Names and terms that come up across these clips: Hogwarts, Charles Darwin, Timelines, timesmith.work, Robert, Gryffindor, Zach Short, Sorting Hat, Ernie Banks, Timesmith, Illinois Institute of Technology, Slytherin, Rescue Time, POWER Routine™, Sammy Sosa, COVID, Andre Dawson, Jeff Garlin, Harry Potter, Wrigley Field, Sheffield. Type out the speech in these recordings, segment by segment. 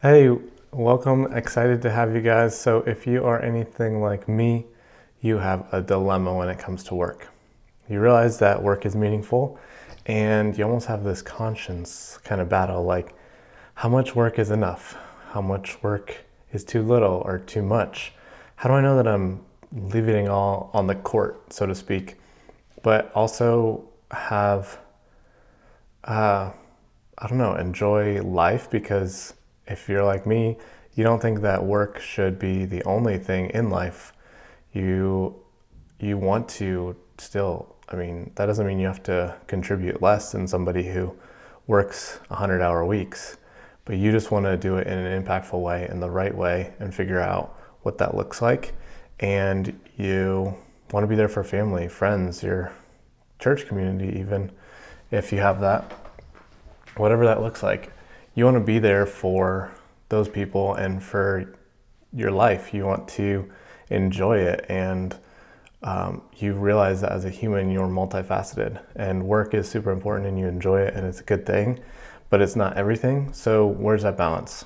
Hey, welcome. Excited to have you guys. So if you are anything like me, you have a dilemma when it comes to work. You realize that work is meaningful and you almost have this conscience kind of battle, like how much work is enough? How much work is too little or too much? How do I know that I'm leaving it all on the court, so to speak, but also have, enjoy life? Because if you're like me, you don't think that work should be the only thing in life. You want to still, that doesn't mean you have to contribute less than somebody who works 100-hour weeks, but you just want to do it in an impactful way, in the right way, and figure out what that looks like. And you want to be there for family, friends, your church community, even if you have that, whatever that looks like. You want to be there for those people and for your life. You want to enjoy it. And you realize that as a human, you're multifaceted and work is super important and you enjoy it and it's a good thing, but it's not everything. So where's that balance?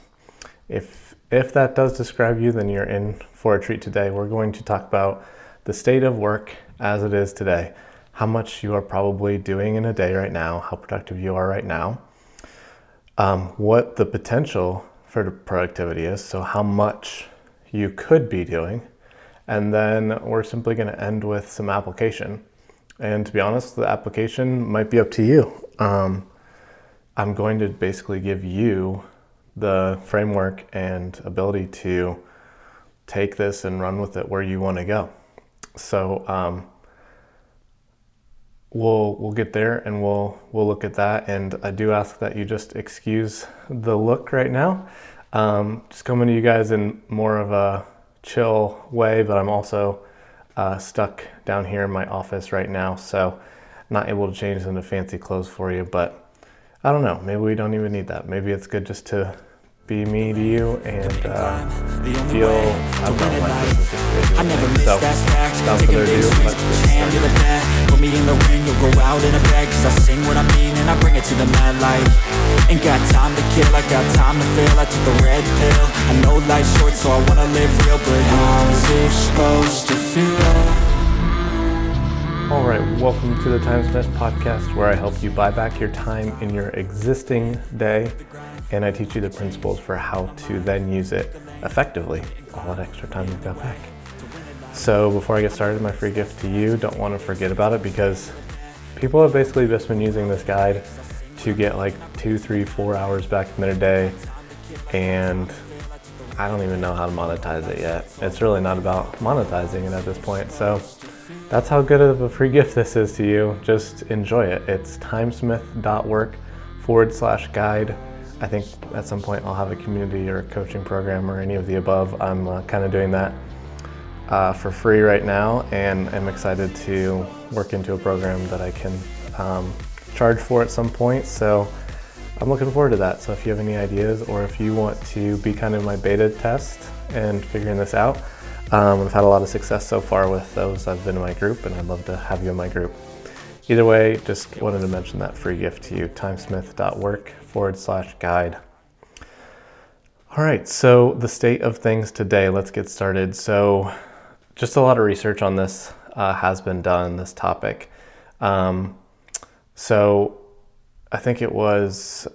If that does describe you, then you're in for a treat today. We're going to talk about the state of work as it is today, how much you are probably doing in a day right now, how productive you are right now. What the potential for productivity is, so how much you could be doing, and then we're simply going to end with some application. And to be honest, the application might be up to you. I'm going to basically give you the framework and ability to take this and run with it where you want to go. So We'll get there and we'll look at that. And I do ask that you just excuse the look right now. Just coming to you guys in more of a chill way, but I'm also stuck down here in my office right now. So not able to change into fancy clothes for you, but I don't know, maybe we don't even need that. Maybe it's good just to be me to you and feel I've got like this. I never miss that fact. Without further ado, let's get started. Me in the ring, you'll go out in a bag, cause I sing what I mean and I bring it to the mad light. Ain't got time to kill, I got time to feel. I took the red pill, I know life's short, so I wanna live real, but how's it supposed to feel? Alright, welcome to the Timesmith podcast, where I help you buy back your time in your existing day, and I teach you the principles for how to then use it effectively, all that extra time you've got back. So before I get started, my free gift to you, don't want to forget about it, because people have basically just been using this guide to get like 2, 3, 4 hours back in their day, and I don't even know how to monetize it yet. It's really not about monetizing it at this point. So that's how good of a free gift this is to you. Just enjoy it. It's timesmith.work/guide. I think at some point I'll have a community or a coaching program or any of the above. I'm kind of doing that for free right now, and I'm excited to work into a program that I can charge for at some point. So I'm looking forward to that. So if you have any ideas, or if you want to be kind of my beta test and figuring this out, I've had a lot of success so far with those. I've been in my group and I'd love to have you in my group. Either way, just wanted to mention that free gift to you, timesmith.work/guide. All right, so the state of things today, let's get started. So just a lot of research on this has been done, this topic. So I think it was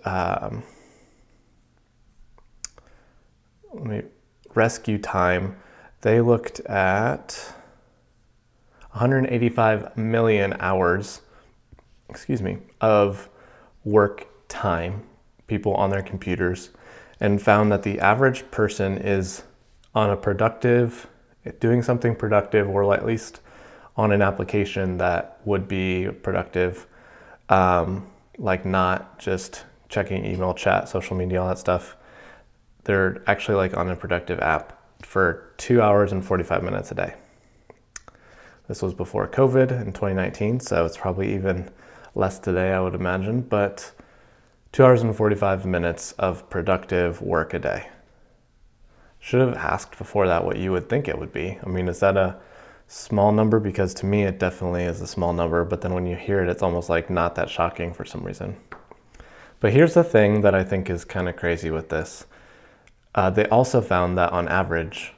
Rescue Time. They looked at 185 million hours, of work time, people on their computers, and found that the average person is on a productive, doing something productive, or at least on an application that would be productive, like not just checking email, chat, social media, all that stuff. They're actually like on a productive app for 2 hours and 45 minutes a day. This was before COVID in 2019, so it's probably even less today, I would imagine, but 2 hours and 45 minutes of productive work a day. Should have asked before that what you would think it would be. Is that a small number? Because to me, it definitely is a small number, but then when you hear it, it's almost like not that shocking for some reason. But here's the thing that I think is kind of crazy with this. They also found that on average,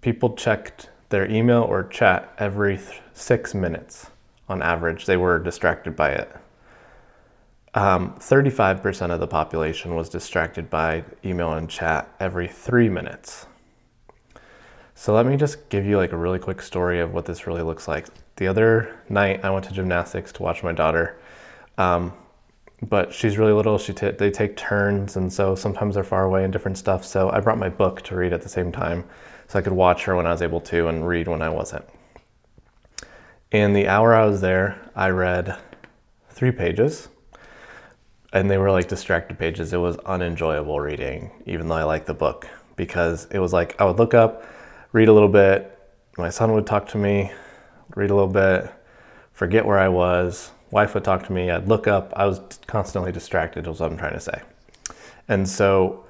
people checked their email or chat every 6 minutes. On average, they were distracted by it. 35% of the population was distracted by email and chat every 3 minutes. So let me just give you like a really quick story of what this really looks like. The other night I went to gymnastics to watch my daughter, but she's really little. They take turns, and so sometimes they're far away and different stuff. So I brought my book to read at the same time so I could watch her when I was able to and read when I wasn't. In the hour I was there, I read 3 pages, and they were like distracted pages. It was unenjoyable reading, even though I liked the book, because it was like I would look up, read a little bit, my son would talk to me, read a little bit, forget where I was, wife would talk to me, I'd look up. I was constantly distracted, is what I'm trying to say. And so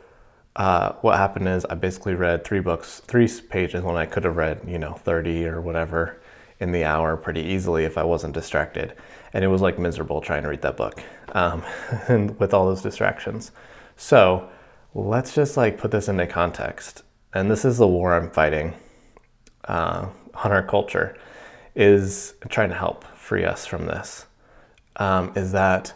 what happened is I basically read 3 books, 3 pages when I could have read, 30 or whatever in the hour pretty easily if I wasn't distracted. And it was like miserable trying to read that book and with all those distractions. So let's just like put this into context. And this is the war I'm fighting on our culture, is trying to help free us from this, is that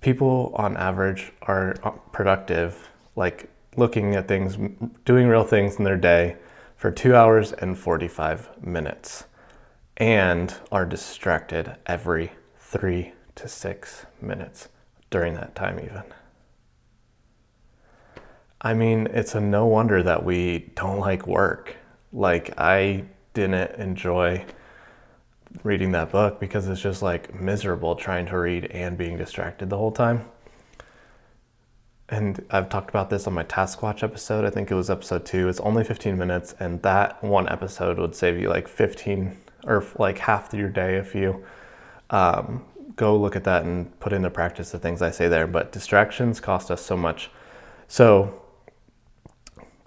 people on average are productive, like looking at things, doing real things in their day for 2 hours and 45 minutes. And are distracted every 3 to 6 minutes during that time even. I mean, it's no wonder that we don't like work. Like, I didn't enjoy reading that book because it's just like miserable trying to read and being distracted the whole time. And I've talked about this on my Task Watch episode. I think it was episode 2. It's only 15 minutes, and that one episode would save you like 15 or like half your day if you go look at that and put into practice the things I say there. But distractions cost us so much. So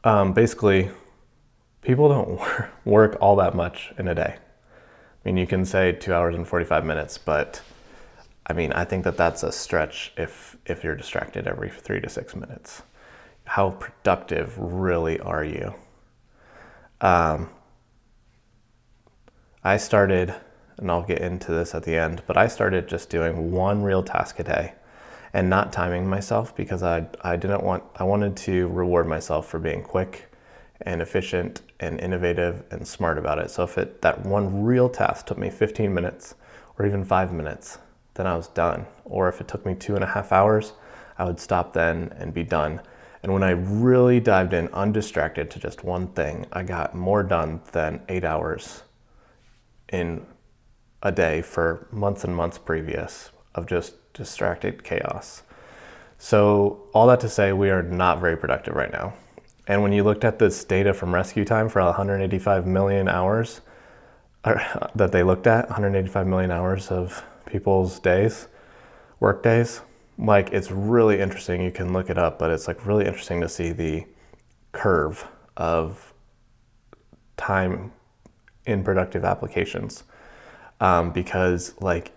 basically, people don't work all that much in a day. I mean, you can say 2 hours and 45 minutes, but I mean, I think that that's a stretch if you're distracted every 3 to 6 minutes. How productive really are you? I started, and I'll get into this at the end, but I started just doing one real task a day and not timing myself because I wanted to reward myself for being quick and efficient and innovative and smart about it. So if that one real task took me 15 minutes or even 5 minutes, then I was done. Or if it took me 2.5 hours, I would stop then and be done. And when I really dived in undistracted to just one thing, I got more done than 8 hours in a day for months and months previous of just distracted chaos. So all that to say, we are not very productive right now. And when you looked at this data from Rescue Time for 185 million hours that they looked at, 185 million hours of people's days, work days, like it's really interesting. You can look it up, but it's like really interesting to see the curve of time in productive applications, because like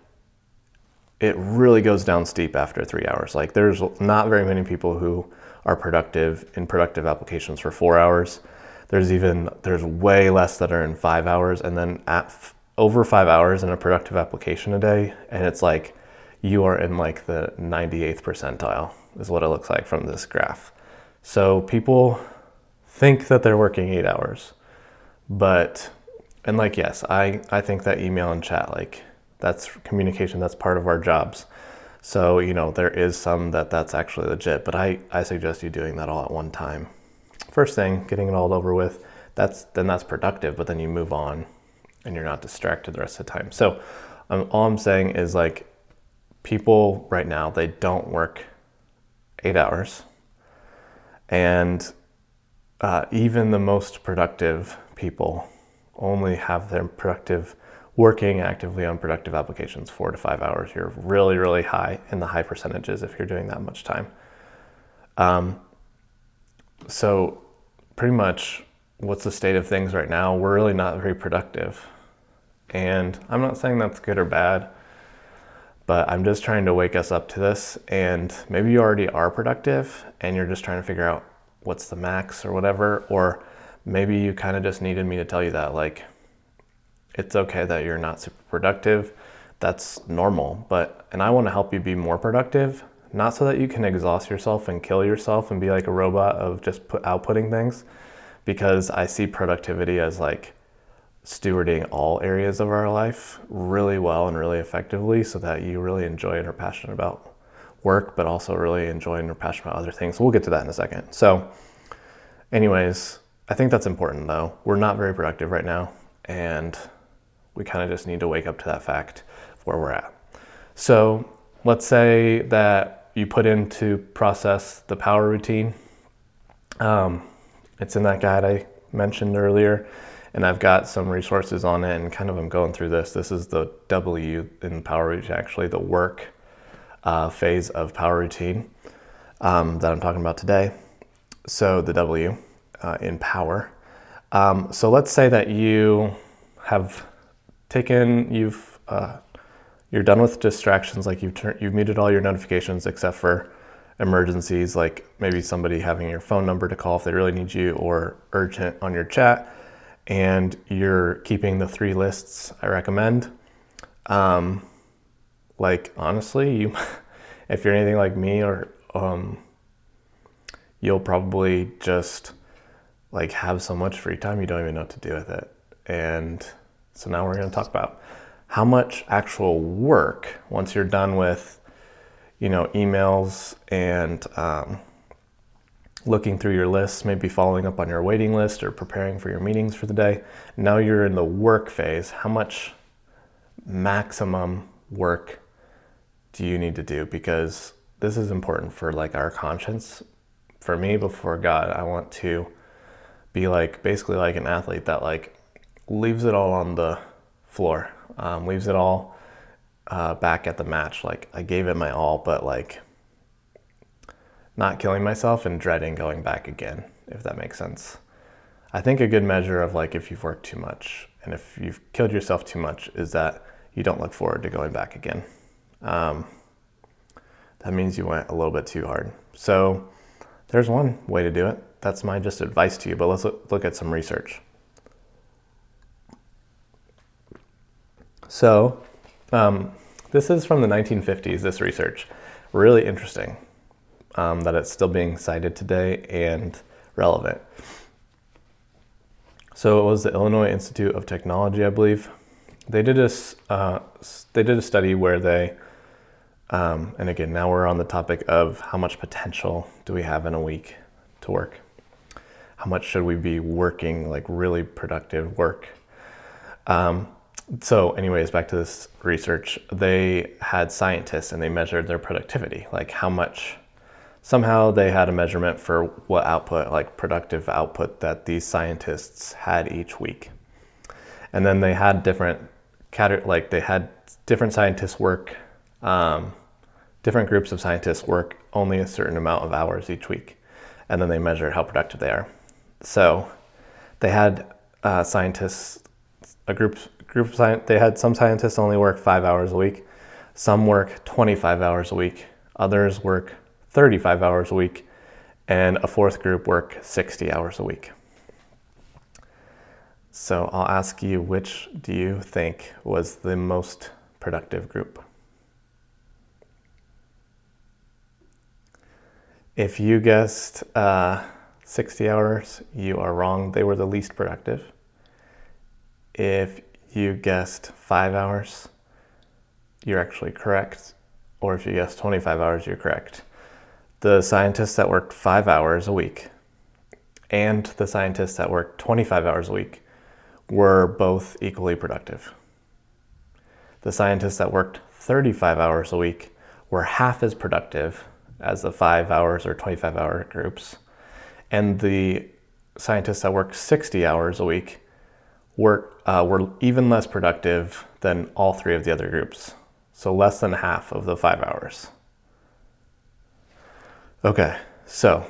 it really goes down steep after 3 hours. Like there's not very many people who are productive in productive applications for 4 hours. There's way less that are in 5 hours, and then over 5 hours in a productive application a day. And it's like, you are in like the 98th percentile is what it looks like from this graph. So people think that they're working 8 hours, but and like, yes, I think that email and chat, like that's communication, that's part of our jobs. So, there is some that's actually legit, but I suggest you doing that all at one time. First thing, getting it all over with, that's productive, but then you move on and you're not distracted the rest of the time. So all I'm saying is like people right now, they don't work 8 hours, and even the most productive people only have their productive working actively on productive applications 4 to 5 hours. You're really, really high in the high percentages if you're doing that much time. So pretty much what's the state of things right now? We're really not very productive. And I'm not saying that's good or bad, but I'm just trying to wake us up to this. And maybe you already are productive and you're just trying to figure out what's the max or whatever, or maybe you kind of just needed me to tell you that, like, it's okay that you're not super productive. That's normal, and I want to help you be more productive, not so that you can exhaust yourself and kill yourself and be like a robot of just outputting things, because I see productivity as like stewarding all areas of our life really well and really effectively so that you really enjoy and are passionate about work, but also really enjoy and are passionate about other things. We'll get to that in a second. So anyways, I think that's important though. We're not very productive right now, and we kind of just need to wake up to that fact of where we're at. So let's say that you put into process the power routine. It's in that guide I mentioned earlier, and I've got some resources on it, and kind of I'm going through this. This is the W in power routine, actually, the work phase of power routine that I'm talking about today. So the W in power. So let's say that you have taken, you're done with distractions, like you've muted all your notifications except for emergencies, like maybe somebody having your phone number to call if they really need you, or urgent on your chat. And you're keeping the 3 lists I recommend. Like honestly, if you're anything like me, or you'll probably just like have so much free time you don't even know what to do with it. And so now we're going to talk about how much actual work, once you're done with, you know, emails and looking through your lists, maybe following up on your waiting list or preparing for your meetings for the day. Now you're in the work phase. How much maximum work do you need to do? Because this is important for like our conscience. For me, before God, I want to be like basically like an athlete that like leaves it all on the floor, leaves it all back at the match. Like I gave it my all, but like not killing myself and dreading going back again, if that makes sense. I think a good measure of like if you've worked too much and if you've killed yourself too much is that you don't look forward to going back again. That means you went a little bit too hard. So there's one way to do it. That's my just advice to you, but let's look at some research. So this is from the 1950s, this research. Really interesting. That it's still being cited today and relevant. So it was the Illinois Institute of Technology, I believe. They did a study where they, and again, now we're on the topic of how much potential do we have in a week to work? How much should we be working, like really productive work? So anyways, back to this research, they had scientists and they measured their productivity, like how much. Somehow they had a measurement for what output, like productive output, that these scientists had each week. And then they had different scientists work, different groups of scientists work only a certain amount of hours each week. And then they measured how productive they are. So they had scientists, they had some scientists only work 5 hours a week, some work 25 hours a week, others work 35 hours a week, and a 4th group work 60 hours a week. So I'll ask you, which do you think was the most productive group? If you guessed 60 hours, you are wrong. They were the least productive. If you guessed 5 hours, you're actually correct. Or if you guessed 25 hours, you're correct. The scientists that worked 5 hours a week and the scientists that worked 25 hours a week were both equally productive. The scientists that worked 35 hours a week were half as productive as the 5 hours or 25 hour groups. And the scientists that worked 60 hours a week were even less productive than all 3 of the other groups. So less than half of the 5 hours. Okay, so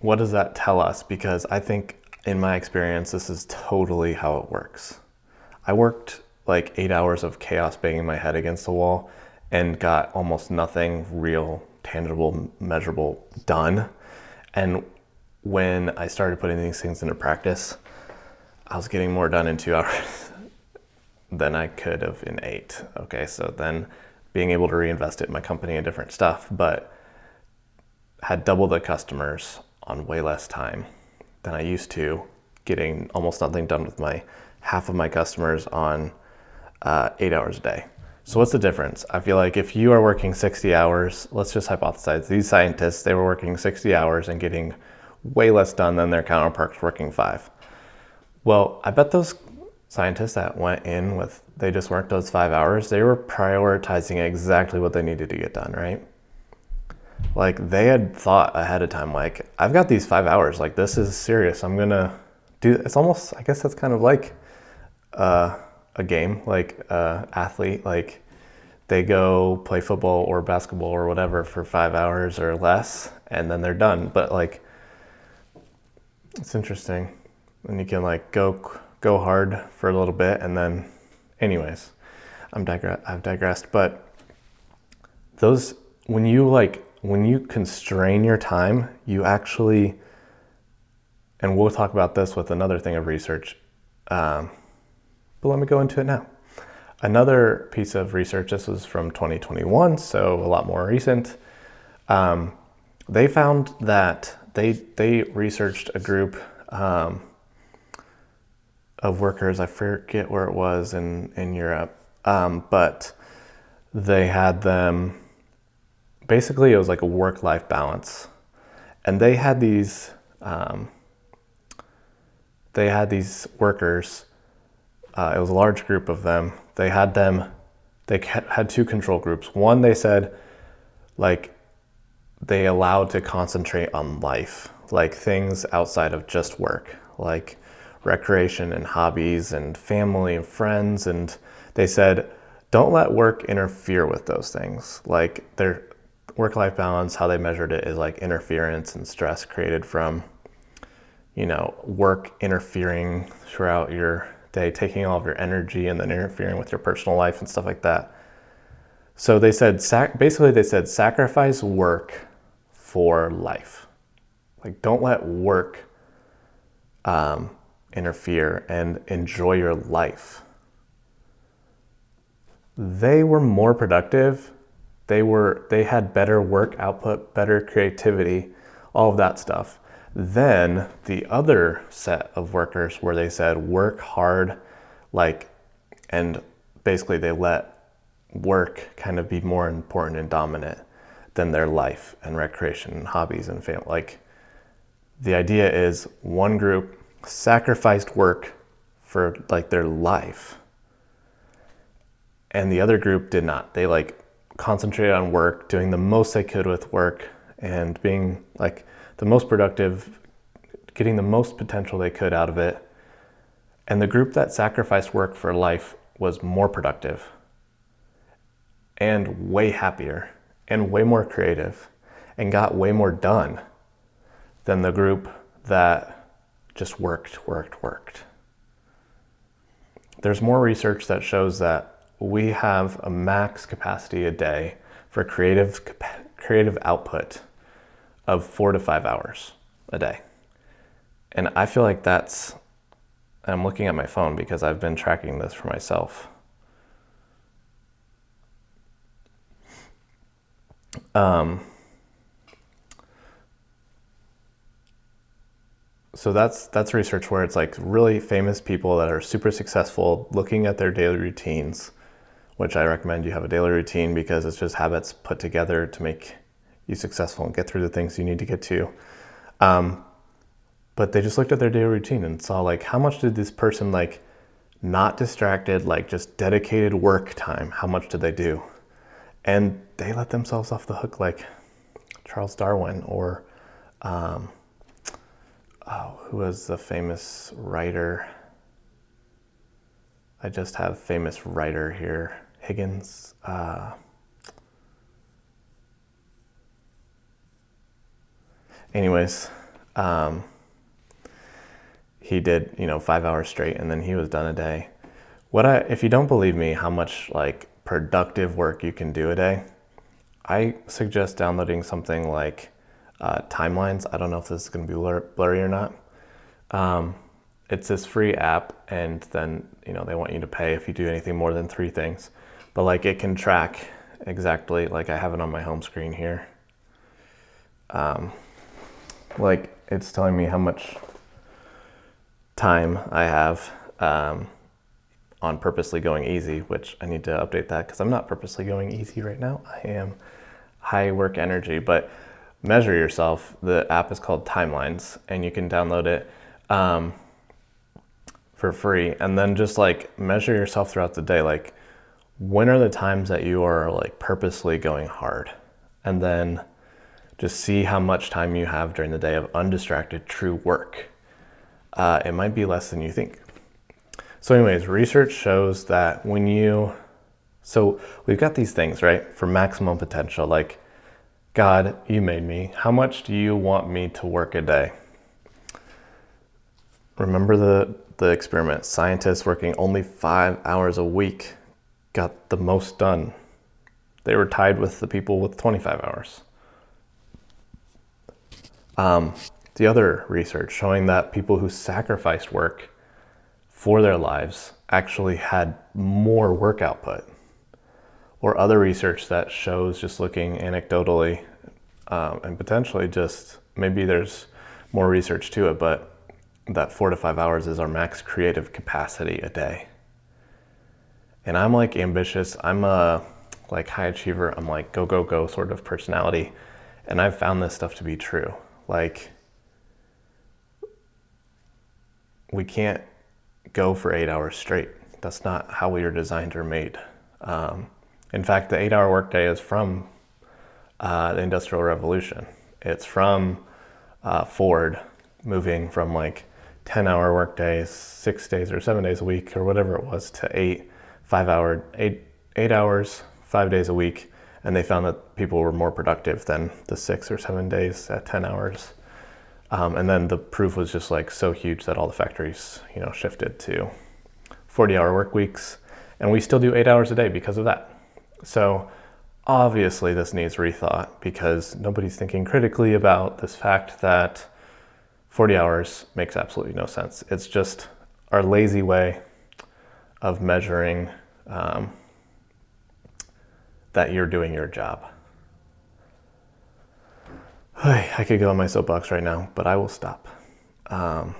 what does that tell us? Because I think in my experience, this is totally how it works. I worked like 8 hours of chaos banging my head against the wall and got almost nothing real, tangible, measurable done. And when I started putting these things into practice, I was getting more done in 2 hours than I could have in 8. Okay, so then being able to reinvest it in my company and different stuff, but had double the customers on way less time than I used to, getting almost nothing done with my half of my customers on 8 hours a day. So what's the difference? I feel like if you are working 60 hours, let's just hypothesize, these scientists, they were working 60 hours and getting way less done than their counterparts working 5. Well, I bet those scientists that went in with, they just worked those 5 hours, they were prioritizing exactly what they needed to get done, right? Like they had thought ahead of time, like, I've got these 5 hours, like this is serious. I'm gonna do, it's almost, I guess that's kind of like a game, like athlete, like they go play football or basketball or whatever for 5 hours or less, and then they're done. But like, it's interesting. And you can like go hard for a little bit, and then anyways, I've digressed. But those, when you constrain your time, you actually, and we'll talk about this with another thing of research, but let me go into it now. Another piece of research, this was from 2021, so a lot more recent. They found that they researched a group of workers, I forget where it was in Europe, but they had them, basically it was like a work-life balance. And they had these workers, it was a large group of them. They had two control groups. One, they said, like, they allowed to concentrate on life, like things outside of just work, like recreation and hobbies and family and friends. And they said, don't let work interfere with those things. Like their work-life balance, how they measured it, is like interference and stress created from, you know, work interfering throughout your day, taking all of your energy and then interfering with your personal life and stuff like that. So they said, basically they said, sacrifice work for life. Like, don't let work interfere, and enjoy your life. They were more productive. They had better work output, better creativity, all of that stuff. Then the other set of workers, where they said work hard, like, and basically they let work kind of be more important and dominant than their life and recreation and hobbies and family. Like, the idea is one group sacrificed work for like their life, and the other group did not. They like concentrated on work, doing the most they could with work and being like the most productive, getting the most potential they could out of it. And the group that sacrificed work for life was more productive and way happier and way more creative and got way more done than the group that just worked. There's more research that shows that we have a max capacity a day for creative output of 4 to 5 hours a day. And I feel like that's, I'm looking at my phone because I've been tracking this for myself. So that's research where it's like really famous people that are super successful, looking at their daily routines, which I recommend you have a daily routine, because it's just habits put together to make you successful and get through the things you need to get to. But they just looked at their daily routine and saw like, how much did this person, like, not distracted, like just dedicated work time, how much did they do? And they let themselves off the hook, like Charles Darwin or who was the famous writer? I just have famous writer here, Higgins. Anyways, he did, 5 hours straight, and then he was done a day. If you don't believe me how much like productive work you can do a day, I suggest downloading something like Timelines. I don't know if this is going to be blurry or not. It's this free app, and then, you know, they want you to pay if you do anything more than 3 things. But like, it can track exactly, like I have it on my home screen here. Like, it's telling me how much time I have on purposely going easy, which I need to update that because I'm not purposely going easy right now. I am high work energy, but measure yourself. The app is called Timelines, and you can download it for free. And then just like measure yourself throughout the day. Like, when are the times that you are like purposely going hard? And then just see how much time you have during the day of undistracted true work. It might be less than you think. So anyways, research shows that when you, so we've got these things, right? For maximum potential, like, God, you made me. How much do you want me to work a day? Remember the experiment. Scientists working only 5 hours a week got the most done. They were tied with the people with 25 hours. The other research showing that people who sacrificed work for their lives actually had more work output. Or other research that shows, just looking anecdotally, and potentially just, maybe there's more research to it, but that 4 to 5 hours is our max creative capacity a day. And I'm like ambitious. I'm a like high achiever. I'm like go, go, go sort of personality. And I've found this stuff to be true. Like, we can't go for 8 hours straight. That's not how we are designed or made. In fact, the 8-hour workday is from the Industrial Revolution. It's from Ford moving from like 10-hour workdays, 6 days or 7 days a week or whatever it was, to 8 hours, 5 days a week. And they found that people were more productive than the 6 or 7 days at 10 hours. And then the proof was just like so huge that all the factories, you know, shifted to 40-hour work weeks. And we still do 8 hours a day because of that. So obviously this needs rethought, because nobody's thinking critically about this fact that 40 hours makes absolutely no sense. It's just our lazy way of measuring that you're doing your job. I could go on my soapbox right now, but I will stop. I'll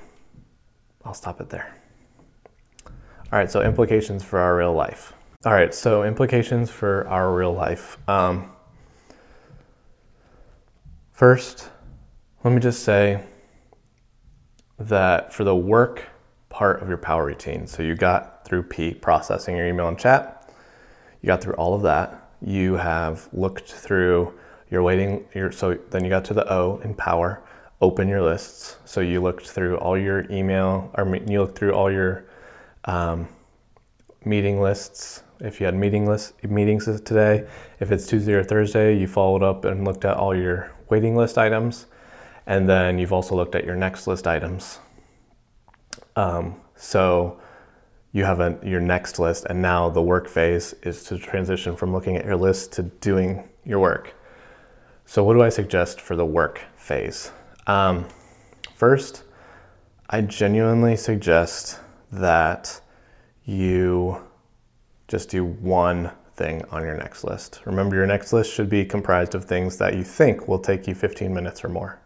stop it there. All right, so implications for our real life. First, let me just say that for the work part of your power routine, so you got through P, processing your email and chat, you got through all of that, you have looked through your waiting, so then you got to the O in power, open your lists. So you looked through all your email, or you looked through all your meeting lists. If you had meetings today, if it's Tuesday or Thursday, you followed up and looked at all your waiting list items. And then you've also looked at your next list items. So you have your next list, and now the work phase is to transition from looking at your list to doing your work. So what do I suggest for the work phase? First, I genuinely suggest that you just do one thing on your next list. Remember, your next list should be comprised of things that you think will take you 15 minutes or more.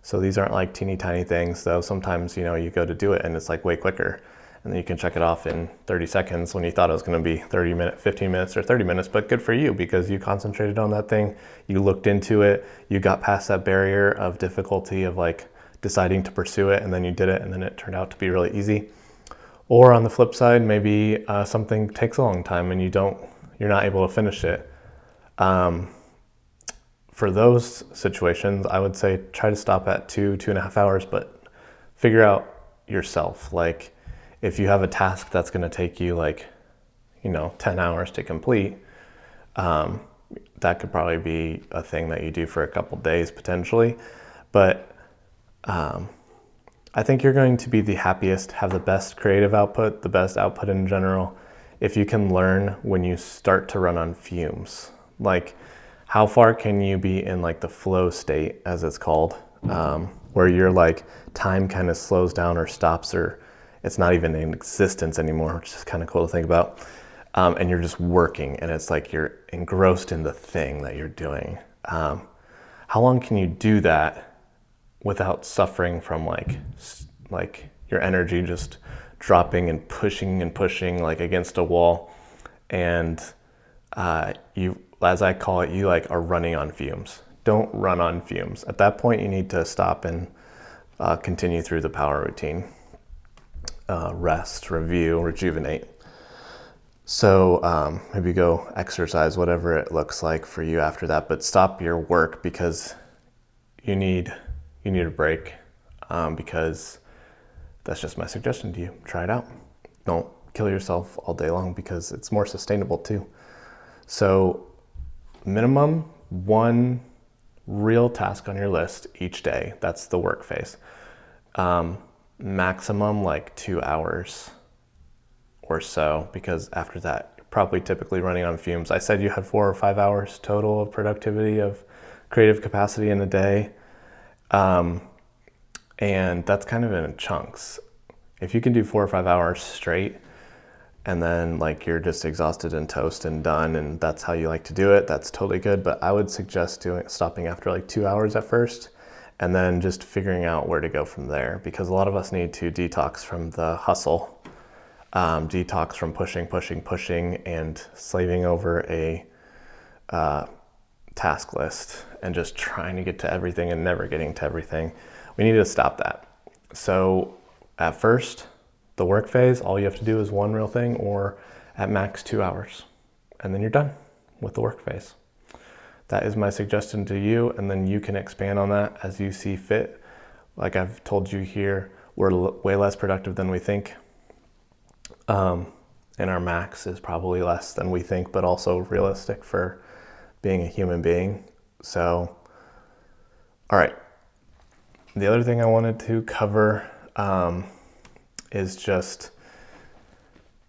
So these aren't like teeny tiny things, though sometimes, you know, you go to do it and it's like way quicker, and then you can check it off in 30 seconds when you thought it was going to be 15 minutes or 30 minutes, but good for you because you concentrated on that thing, you looked into it, you got past that barrier of difficulty of like deciding to pursue it, and then you did it, and then it turned out to be really easy. Or on the flip side, maybe something takes a long time and you're not able to finish it. For those situations, I would say try to stop at 2.5 hours, but figure out yourself. Like, if you have a task that's going to take you like, you know, 10 hours to complete, that could probably be a thing that you do for a couple days potentially. But I think you're going to be the happiest, have the best creative output, the best output in general, if you can learn when you start to run on fumes. Like, how far can you be in like the flow state, as it's called, where you're like time kind of slows down or stops, or it's not even in existence anymore, which is kind of cool to think about. And you're just working, and it's like you're engrossed in the thing that you're doing. How long can you do that without suffering from like your energy just dropping and pushing like against a wall, and you, as I call it, you like are running on fumes. Don't run on fumes. At that point, you need to stop and continue through the power routine. Rest, review, rejuvenate. So maybe go exercise, whatever it looks like for you after that, but stop your work because you need a break, because that's just my suggestion to you. Try it out. Don't kill yourself all day long because it's more sustainable too. So minimum one real task on your list each day. That's the work phase. Maximum like 2 hours or so, because after that, you're probably typically running on fumes. I said you had 4 or 5 hours total of productivity, of creative capacity in a day. And that's kind of in chunks. If you can do 4 or 5 hours straight, and then like you're just exhausted and toast and done, and that's how you like to do it, that's totally good. But I would suggest stopping after like 2 hours at first, and then just figuring out where to go from there, because a lot of us need to detox from the hustle, detox from pushing and slaving over a task list and just trying to get to everything and never getting to everything. We need to stop that. So at first, the work phase, all you have to do is one real thing, or at max 2 hours, and then you're done with the work phase. That is my suggestion to you, and then you can expand on that as you see fit. Like I've told you here, we're way less productive than we think, and our max is probably less than we think, but also realistic for being a human being. So, all right. The other thing I wanted to cover is just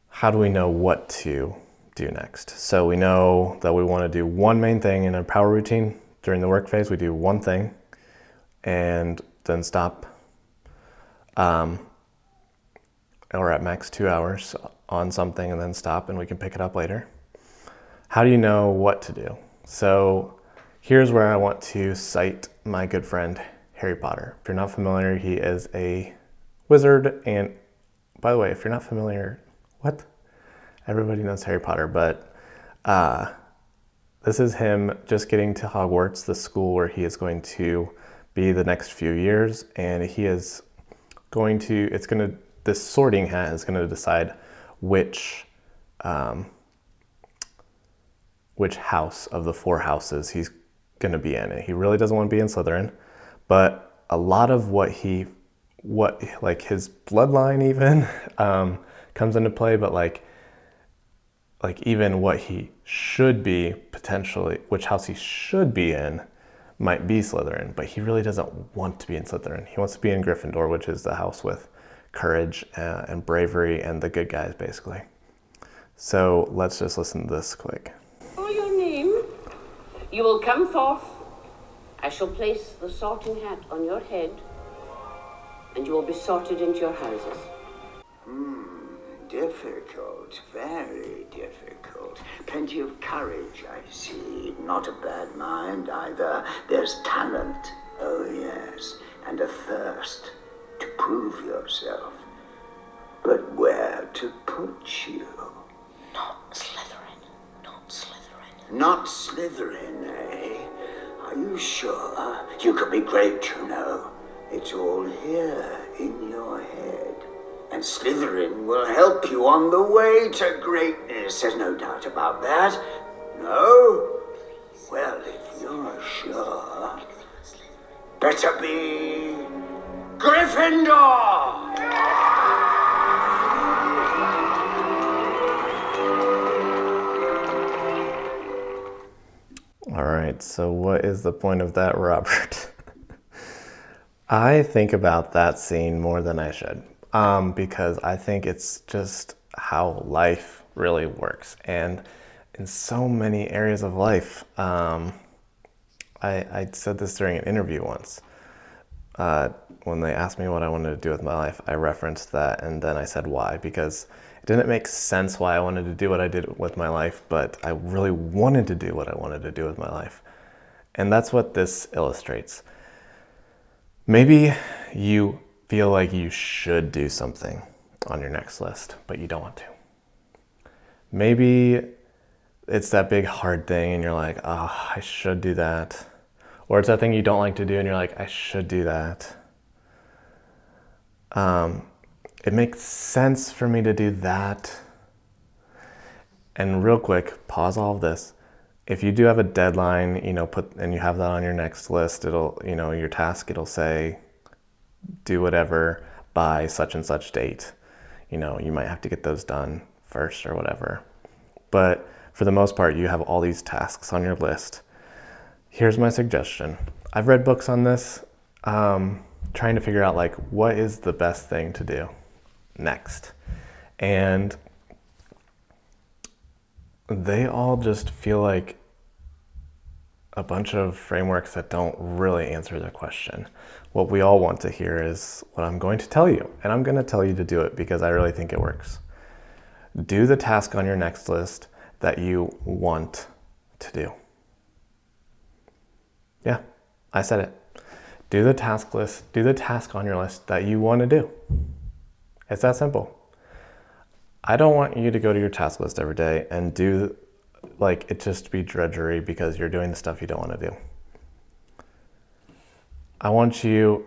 how do we know what to do next? So we know that we want to do one main thing in a power routine. During the work phase, we do one thing and then stop, or at max 2 hours on something and then stop, and we can pick it up later. How do you know what to do? So here's where I want to cite my good friend, Harry Potter. If you're not familiar, he is a wizard. And by the way, if you're not familiar, what? Everybody knows Harry Potter, but this is him just getting to Hogwarts, the school where he is going to be the next few years. And he is going to, this sorting hat is going to decide which house of the 4 houses he's going to be in. And he really doesn't want to be in Slytherin, but a lot of what his bloodline even comes into play, but like even what he should be potentially, which house he should be in might be Slytherin, but he really doesn't want to be in Slytherin. He wants to be in Gryffindor, which is the house with courage and bravery and the good guys, basically. So let's just listen to this quick. For your name, you will come forth. I shall place the sorting hat on your head, and you will be sorted into your houses. Difficult, very difficult. Plenty of courage, I see. Not a bad mind either. There's talent, oh yes, and a thirst to prove yourself. But where to put you? Not Slytherin, not Slytherin. Not Slytherin, eh? Are you sure? You could be great, you know. It's all here in your head. And Slytherin will help you on the way to greatness. There's no doubt about that. No? Well, if you're sure, better be Gryffindor! All right, so what is the point of that, Robert? I think about that scene more than I should. Because I think it's just how life really works, and in so many areas of life, I said this during an interview once. When they asked me what I wanted to do with my life, I referenced that, and then I said why, because it didn't make sense why I wanted to do what I did with my life, but I really wanted to do what I wanted to do with my life. And that's what this illustrates. Maybe you feel like you should do something on your next list, but you don't want to. Maybe it's that big hard thing and you're like, oh, I should do that. Or it's that thing you don't like to do and you're like, I should do that. It makes sense for me to do that. And real quick, pause all of this. If you do have a deadline, and you have that on your next list, your task, it'll say, do whatever by such and such date. You might have to get those done first or whatever. But for the most part, you have all these tasks on your list. Here's my suggestion. I've read books on this, trying to figure out what is the best thing to do next. And they all just feel like a bunch of frameworks that don't really answer the question. What we all want to hear is what I'm going to tell you, and I'm going to tell you to do it because I really think it works. Do the task on your next list that you want to do. Yeah, I said it. Do the task on your list that you want to do. It's that simple. I don't want you to go to your task list every day and do it just be drudgery because you're doing the stuff you don't want to do. I want you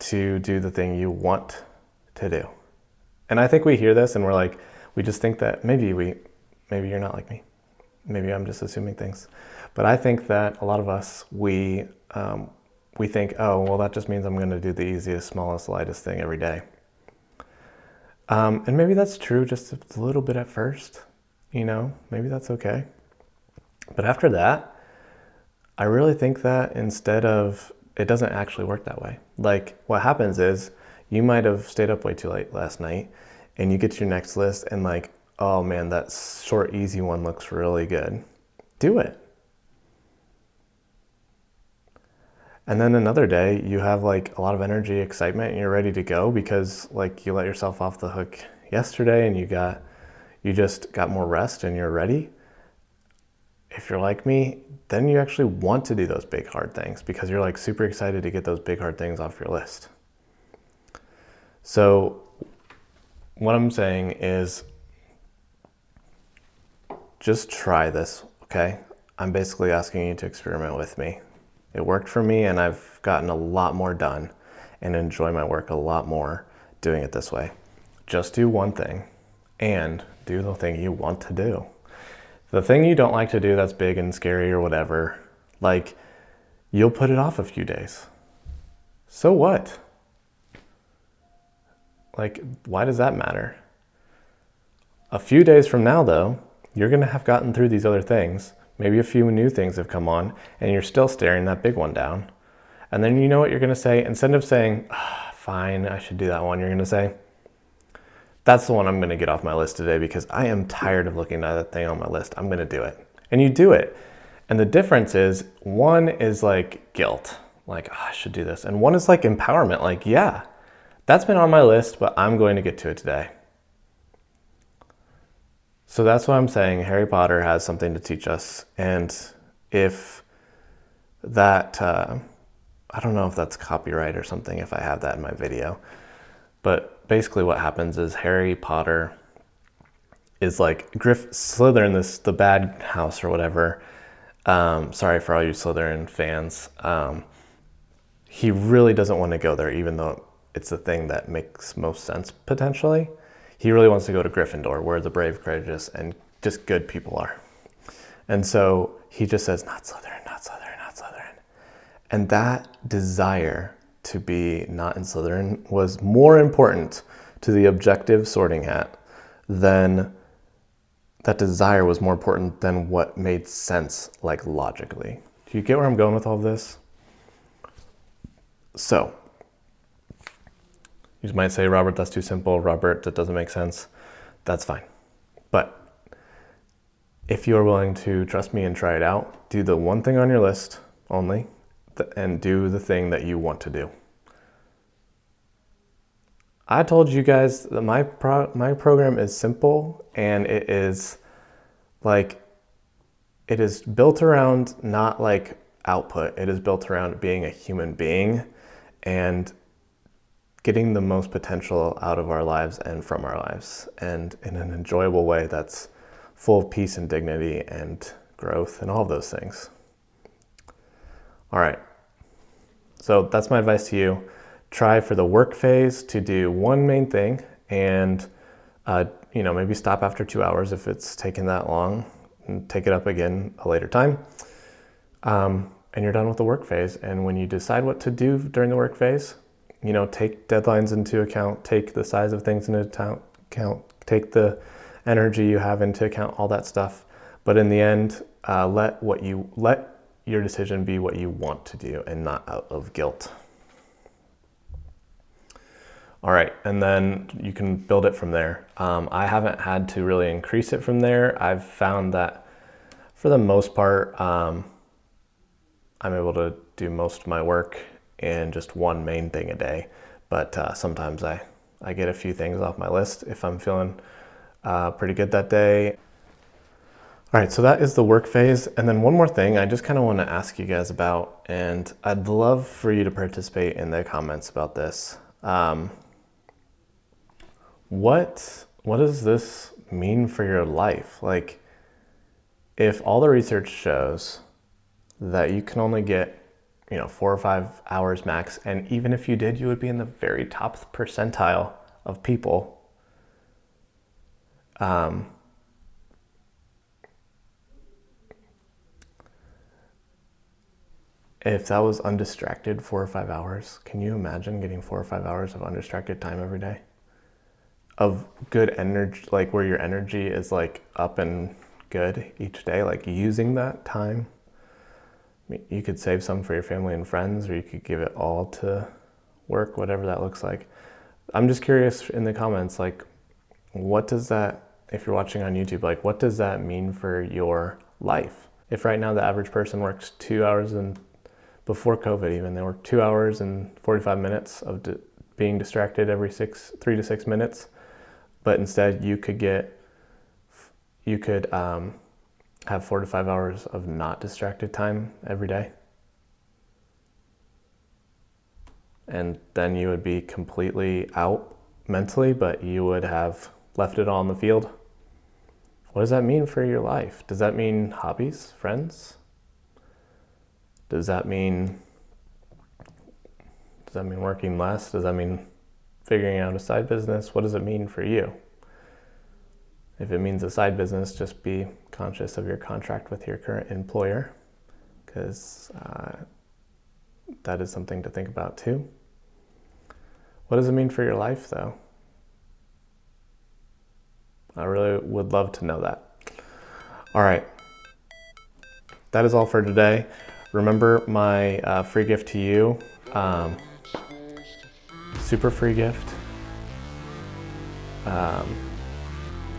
to do the thing you want to do. And I think we hear this and we're like, we just think that maybe you're not like me. Maybe I'm just assuming things. But I think that a lot of us, we think, oh, well, that just means I'm going to do the easiest, smallest, lightest thing every day. And maybe that's true just a little bit at first, maybe that's okay. But after that, I really think that it doesn't actually work that way. What happens is you might have stayed up way too late last night and you get to your next list and oh man, that short, easy one looks really good. Do it. And then another day you have a lot of energy, excitement, and you're ready to go because you let yourself off the hook yesterday and you just got more rest and you're ready. If you're like me, then you actually want to do those big hard things because you're super excited to get those big hard things off your list. So what I'm saying is just try this, okay? I'm basically asking you to experiment with me. It worked for me and I've gotten a lot more done and enjoy my work a lot more doing it this way. Just do one thing and do the thing you want to do. The thing you don't like to do that's big and scary or whatever, you'll put it off a few days. So what? Why does that matter? A few days from now though, you're going to have gotten through these other things. Maybe a few new things have come on and you're still staring that big one down. And then you know what you're going to say? Instead of saying, fine, I should do that one, you're going to say, that's the one I'm going to get off my list today because I am tired of looking at that thing on my list. I'm going to do it. And you do it. And the difference is, one is guilt. I should do this. And one is empowerment. Yeah, that's been on my list, but I'm going to get to it today. So that's why I'm saying Harry Potter has something to teach us. And if that, I don't know if that's copyright or something, if I have that in my video, but basically what happens is Harry Potter is Slytherin, the bad house or whatever. Sorry for all you Slytherin fans. He really doesn't want to go there, even though it's the thing that makes most sense potentially. He really wants to go to Gryffindor, where the brave, courageous, and just good people are. And so he just says, not Slytherin, not Slytherin, not Slytherin. And that desire to be not in Slytherin was more important to the objective Sorting Hat than that desire was more important than what made sense, logically. Do you get where I'm going with all of this? So, you might say, Robert, that's too simple. Robert, that doesn't make sense. That's fine. But if you're willing to trust me and try it out, do the one thing on your list only, and do the thing that you want to do. I told you guys that my program is simple, and it is like, it is built around not like output. It is built around being a human being and getting the most potential out of our lives and from our lives, and in an enjoyable way that's full of peace and dignity and growth and all of those things. All right, so that's my advice to you. Try for the work phase to do one main thing, and maybe stop after 2 hours if it's taken that long, and take it up again a later time. And you're done with the work phase. And when you decide what to do during the work phase, take deadlines into account, take the size of things into account, take the energy you have into account, all that stuff. But in the end, let your decision be what you want to do and not out of guilt. All right, and then you can build it from there. I haven't had to really increase it from there. I've found that for the most part, I'm able to do most of my work in just one main thing a day. But sometimes I get a few things off my list if I'm feeling pretty good that day. All right, so that is the work phase. And then one more thing I just kind of want to ask you guys about, and I'd love for you to participate in the comments about this. What does this mean for your life? Like, if all the research shows that you can only get, 4 or 5 hours max, and even if you did, you would be in the very top percentile of people. If that was undistracted 4 or 5 hours, can you imagine getting 4 or 5 hours of undistracted time every day? Of good energy, like where your energy is like up and good each day, like using that time. I mean, you could save some for your family and friends, or you could give it all to work, whatever that looks like. I'm just curious in the comments, like, what does that, if you're watching on YouTube, like what does that mean for your life? If right now the average person works 2 hours and before COVID even, they worked 2 hours and 45 minutes of being distracted every 3 to 6 minutes. But instead you could have 4 to 5 hours of not distracted time every day. And then you would be completely out mentally, but you would have left it all on the field. What does that mean for your life? Does that mean hobbies, friends? Does that mean working less? Does that mean figuring out a side business? What does it mean for you? If it means a side business, just be conscious of your contract with your current employer, because that is something to think about too. What does it mean for your life though? I really would love to know that. All right. That is all for today. Remember my free gift to you, super free gift,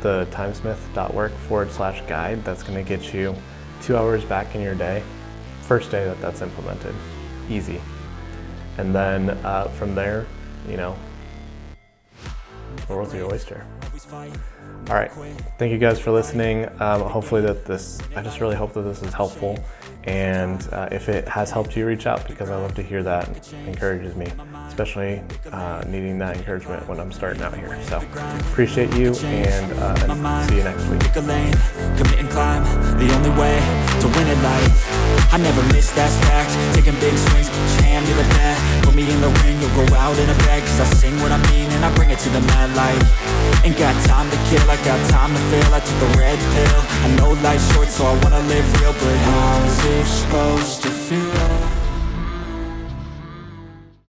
the timesmith.work/guide. That's going to get you 2 hours back in your day, first day that's implemented, easy. And then from there, the world's your oyster. All right, thank you guys for listening. Hopefully I just really hope that this is helpful. And if it has helped you, reach out, because I love to hear that. It encourages me, especially needing that encouragement when I'm starting out here. So appreciate you, and see you next week. Commit and climb, the only way to win at life. I never miss, that fact. Taking big swings, jam, you're the bat. Put me in the ring, you'll go out in a bag, because I sing what I mean and I bring it to the mad light. Ain't got time to kill, I got time to feel. I took the red pill, I know life's short, so I wanna live real. But how's it supposed to feel?